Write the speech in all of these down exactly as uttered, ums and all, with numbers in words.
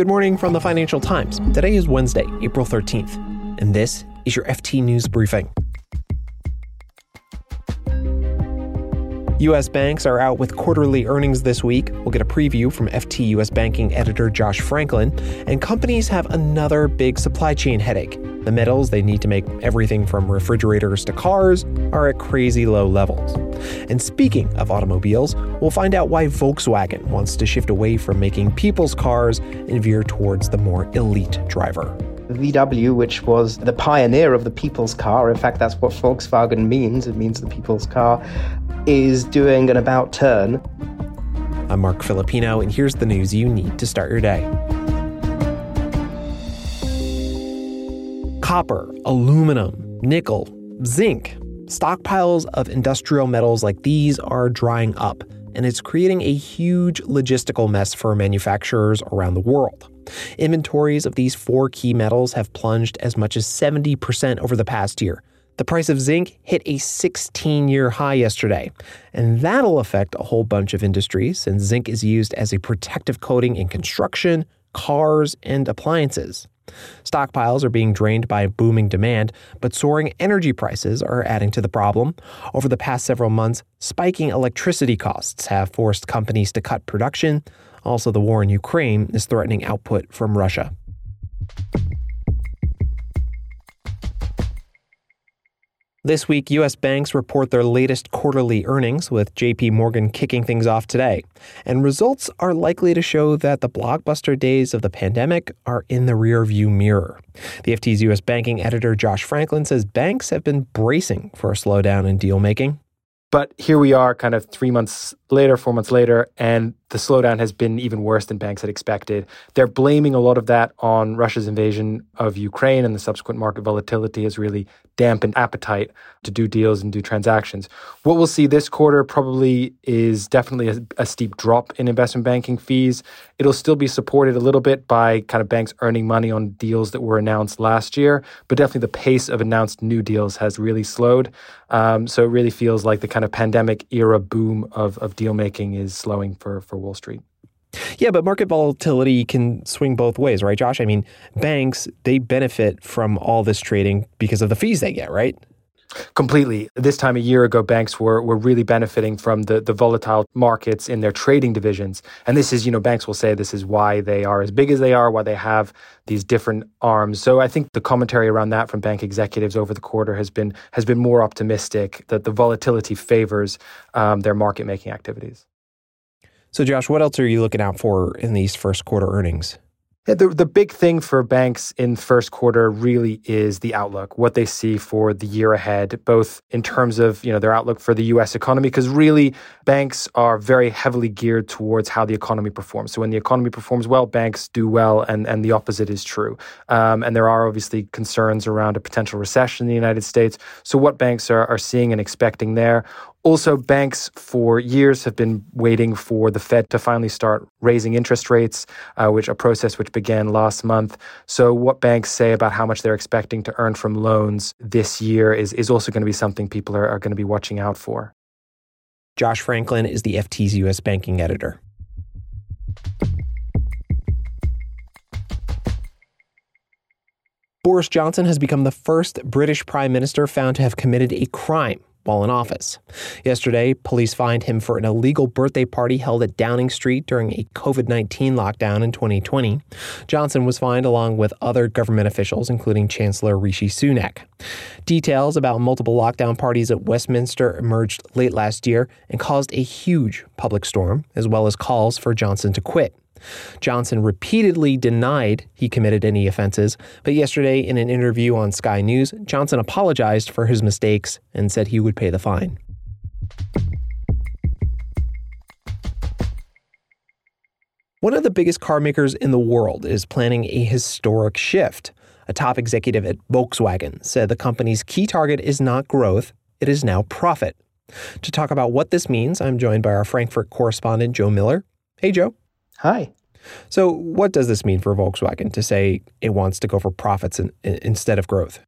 Good morning from the Financial Times. Today is Wednesday, April thirteenth, and this is your F T News Briefing. U S banks are out with quarterly earnings this week. We'll get a preview from F T U S banking editor Josh Franklin. And companies have another big supply chain headache. The metals they need to make everything from refrigerators to cars are at crazy low levels. And speaking of automobiles, we'll find out why Volkswagen wants to shift away from making people's cars and veer towards the more elite driver. V W, which was the pioneer of the people's car, in fact, that's what Volkswagen means, it means the people's car, is doing an about turn. I'm Mark Filipino, and here's the news you need to start your day. Copper, aluminum, nickel, zinc. Stockpiles of industrial metals like these are drying up, and it's creating a huge logistical mess for manufacturers around the world. Inventories of these four key metals have plunged as much as seventy percent over the past year. The price of zinc hit a sixteen-year high yesterday, and that'll affect a whole bunch of industries since zinc is used as a protective coating in construction, cars, and appliances. Stockpiles are being drained by booming demand, but soaring energy prices are adding to the problem. Over the past several months, spiking electricity costs have forced companies to cut production. Also, the war in Ukraine is threatening output from Russia. This week, U S banks report their latest quarterly earnings, with J P Morgan kicking things off today. And results are likely to show that the blockbuster days of the pandemic are in the rearview mirror. The F T's U S banking editor Josh Franklin says banks have been bracing for a slowdown in deal-making. But here we are kind of three months later, four months later, and the slowdown has been even worse than banks had expected. They're blaming a lot of that on Russia's invasion of Ukraine, and the subsequent market volatility has really dampened appetite to do deals and do transactions. What we'll see this quarter probably is definitely a, a steep drop in investment banking fees. It'll still be supported a little bit by kind of banks earning money on deals that were announced last year, but definitely the pace of announced new deals has really slowed. Um, so it really feels like the kind of pandemic era boom of, of deal making is slowing for, for Wall Street. Yeah, but market volatility can swing both ways, right, Josh? I mean, banks, they benefit from all this trading because of the fees they get, right? Completely. This time a year ago, banks were were really benefiting from the, the volatile markets in their trading divisions. And this is, you know, banks will say this is why they are as big as they are, why they have these different arms. So I think the commentary around that from bank executives over the quarter has been has been more optimistic, that the volatility favors um, their market-making activities. So, Josh, what else are you looking out for in these first quarter earnings? Yeah, the, the big thing for banks in first quarter really is the outlook, what they see for the year ahead, both in terms of, you know, their outlook for the U S economy, because really banks are very heavily geared towards how the economy performs. So when the economy performs well, banks do well, and, and the opposite is true. Um, and there are obviously concerns around a potential recession in the United States. So what banks are, are seeing and expecting there. Also, banks for years have been waiting for the Fed to finally start raising interest rates, uh, which a process which began last month. So what banks say about how much they're expecting to earn from loans this year is, is also going to be something people are, are going to be watching out for. Josh Franklin is the F T's U S banking editor. Boris Johnson has become the first British prime minister found to have committed a crime while in office. Yesterday, police fined him for an illegal birthday party held at Downing Street during a covid nineteen lockdown in twenty twenty. Johnson was fined along with other government officials, including Chancellor Rishi Sunak. Details about multiple lockdown parties at Westminster emerged late last year and caused a huge public storm, as well as calls for Johnson to quit. Johnson repeatedly denied he committed any offenses, but yesterday in an interview on Sky News, Johnson apologized for his mistakes and said he would pay the fine. One of the biggest car makers in the world is planning a historic shift. A top executive at Volkswagen said the company's key target is not growth, it is now profit. To talk about what this means, I'm joined by our Frankfurt correspondent, Joe Miller. Hey, Joe. Hi. So what does this mean for Volkswagen to say it wants to go for profits in, in, instead of growth?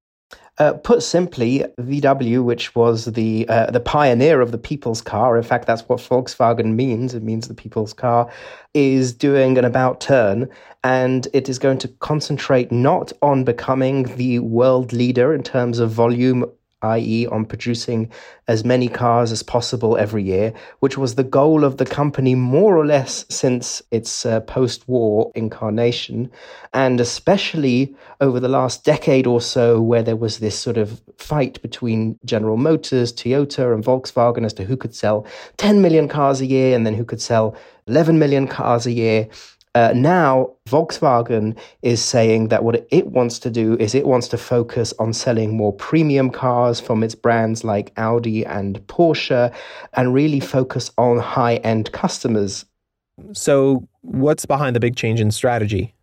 Uh, put simply, V W, which was the uh, the pioneer of the people's car, in fact, that's what Volkswagen means, it means the people's car, is doing an about turn, and it is going to concentrate not on becoming the world leader in terms of volume, that is on producing as many cars as possible every year, which was the goal of the company more or less since its uh, post-war incarnation, and especially over the last decade or so, where there was this sort of fight between General Motors, Toyota and Volkswagen as to who could sell ten million cars a year and then who could sell eleven million cars a year. Uh, now, Volkswagen is saying that what it wants to do is it wants to focus on selling more premium cars from its brands like Audi and Porsche and really focus on high-end customers. So what's behind the big change in strategy?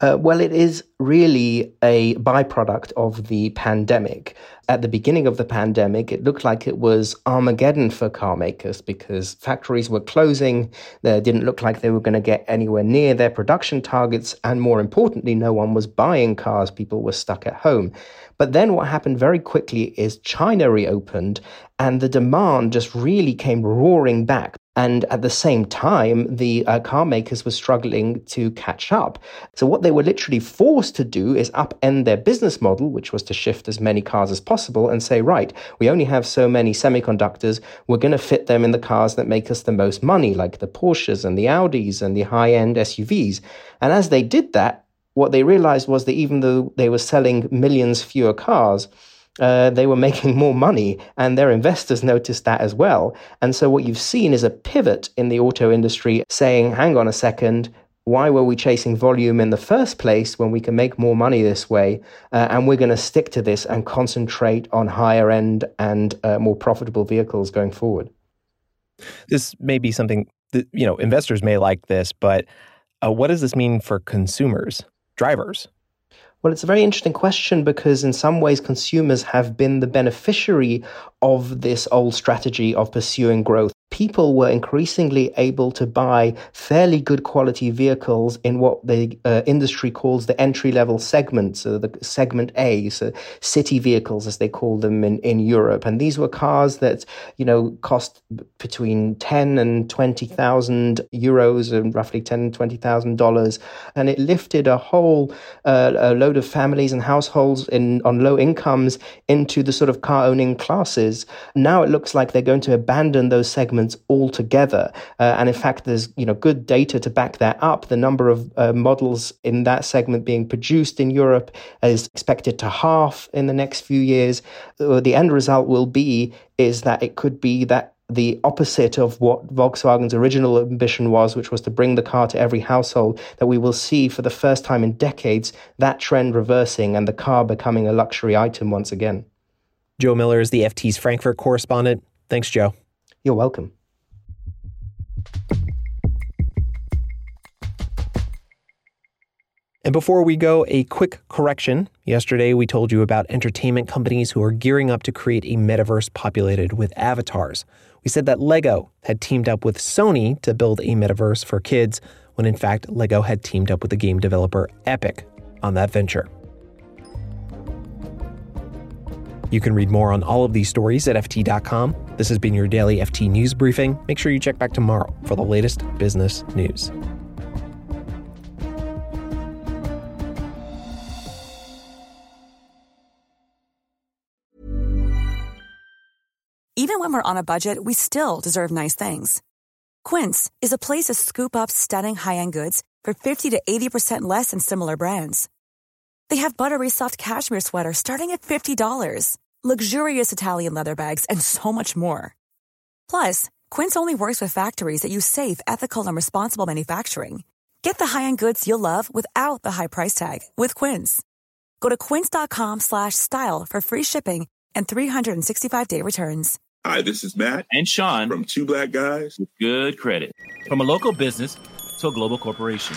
Uh, well, it is really a byproduct of the pandemic. At the beginning of the pandemic, it looked like it was Armageddon for car makers because factories were closing. They didn't look like they were going to get anywhere near their production targets. And more importantly, no one was buying cars. People were stuck at home. But then what happened very quickly is China reopened and the demand just really came roaring back. And at the same time, the uh, car makers were struggling to catch up. So what they were literally forced to do is upend their business model, which was to shift as many cars as possible and say, right, we only have so many semiconductors. We're going to fit them in the cars that make us the most money, like the Porsches and the Audis and the high-end S U Vs. And as they did that, what they realized was that even though they were selling millions fewer cars, Uh, they were making more money, and their investors noticed that as well. And so what you've seen is a pivot in the auto industry saying, hang on a second, why were we chasing volume in the first place when we can make more money this way? Uh, and we're going to stick to this and concentrate on higher end and uh, more profitable vehicles going forward. This may be something that, you know, investors may like this, but uh, what does this mean for consumers, drivers? Well, it's a very interesting question because in some ways consumers have been the beneficiary of this old strategy of pursuing growth. People were increasingly able to buy fairly good quality vehicles in what the uh, industry calls the entry-level segment, so the segment A, so city vehicles as they call them in, in Europe. And these were cars that, you know, cost between ten and twenty thousand euros and roughly ten and twenty thousand dollars. And it lifted a whole uh, a load of families and households in on low incomes into the sort of car-owning classes. Now it looks like they're going to abandon those segments altogether. Uh, and in fact, there's, you know, good data to back that up. The number of uh, models in that segment being produced in Europe is expected to halve in the next few years. The end result will be is that it could be that the opposite of what Volkswagen's original ambition was, which was to bring the car to every household, that we will see for the first time in decades that trend reversing and the car becoming a luxury item once again. Joe Miller is the F T's Frankfurt correspondent. Thanks, Joe. You're welcome. And before we go, a quick correction. Yesterday, we told you about entertainment companies who are gearing up to create a metaverse populated with avatars. We said that Lego had teamed up with Sony to build a metaverse for kids, when in fact, Lego had teamed up with the game developer Epic on that venture. You can read more on all of these stories at F T dot com. This has been your daily F T News Briefing. Make sure you check back tomorrow for the latest business news. Even when we're on a budget, we still deserve nice things. Quince is a place to scoop up stunning high-end goods for fifty to eighty percent less than similar brands. They have buttery soft cashmere sweaters starting at fifty dollars. Luxurious Italian leather bags, and so much more. Plus, Quince only works with factories that use safe, ethical, and responsible manufacturing. Get the high-end goods you'll love without the high price tag with Quince. Go to quince dot com slash style for free shipping and three sixty-five day returns. Hi, this is Matt and Sean from Two Black Guys with Good Credit. From a local business to a global corporation.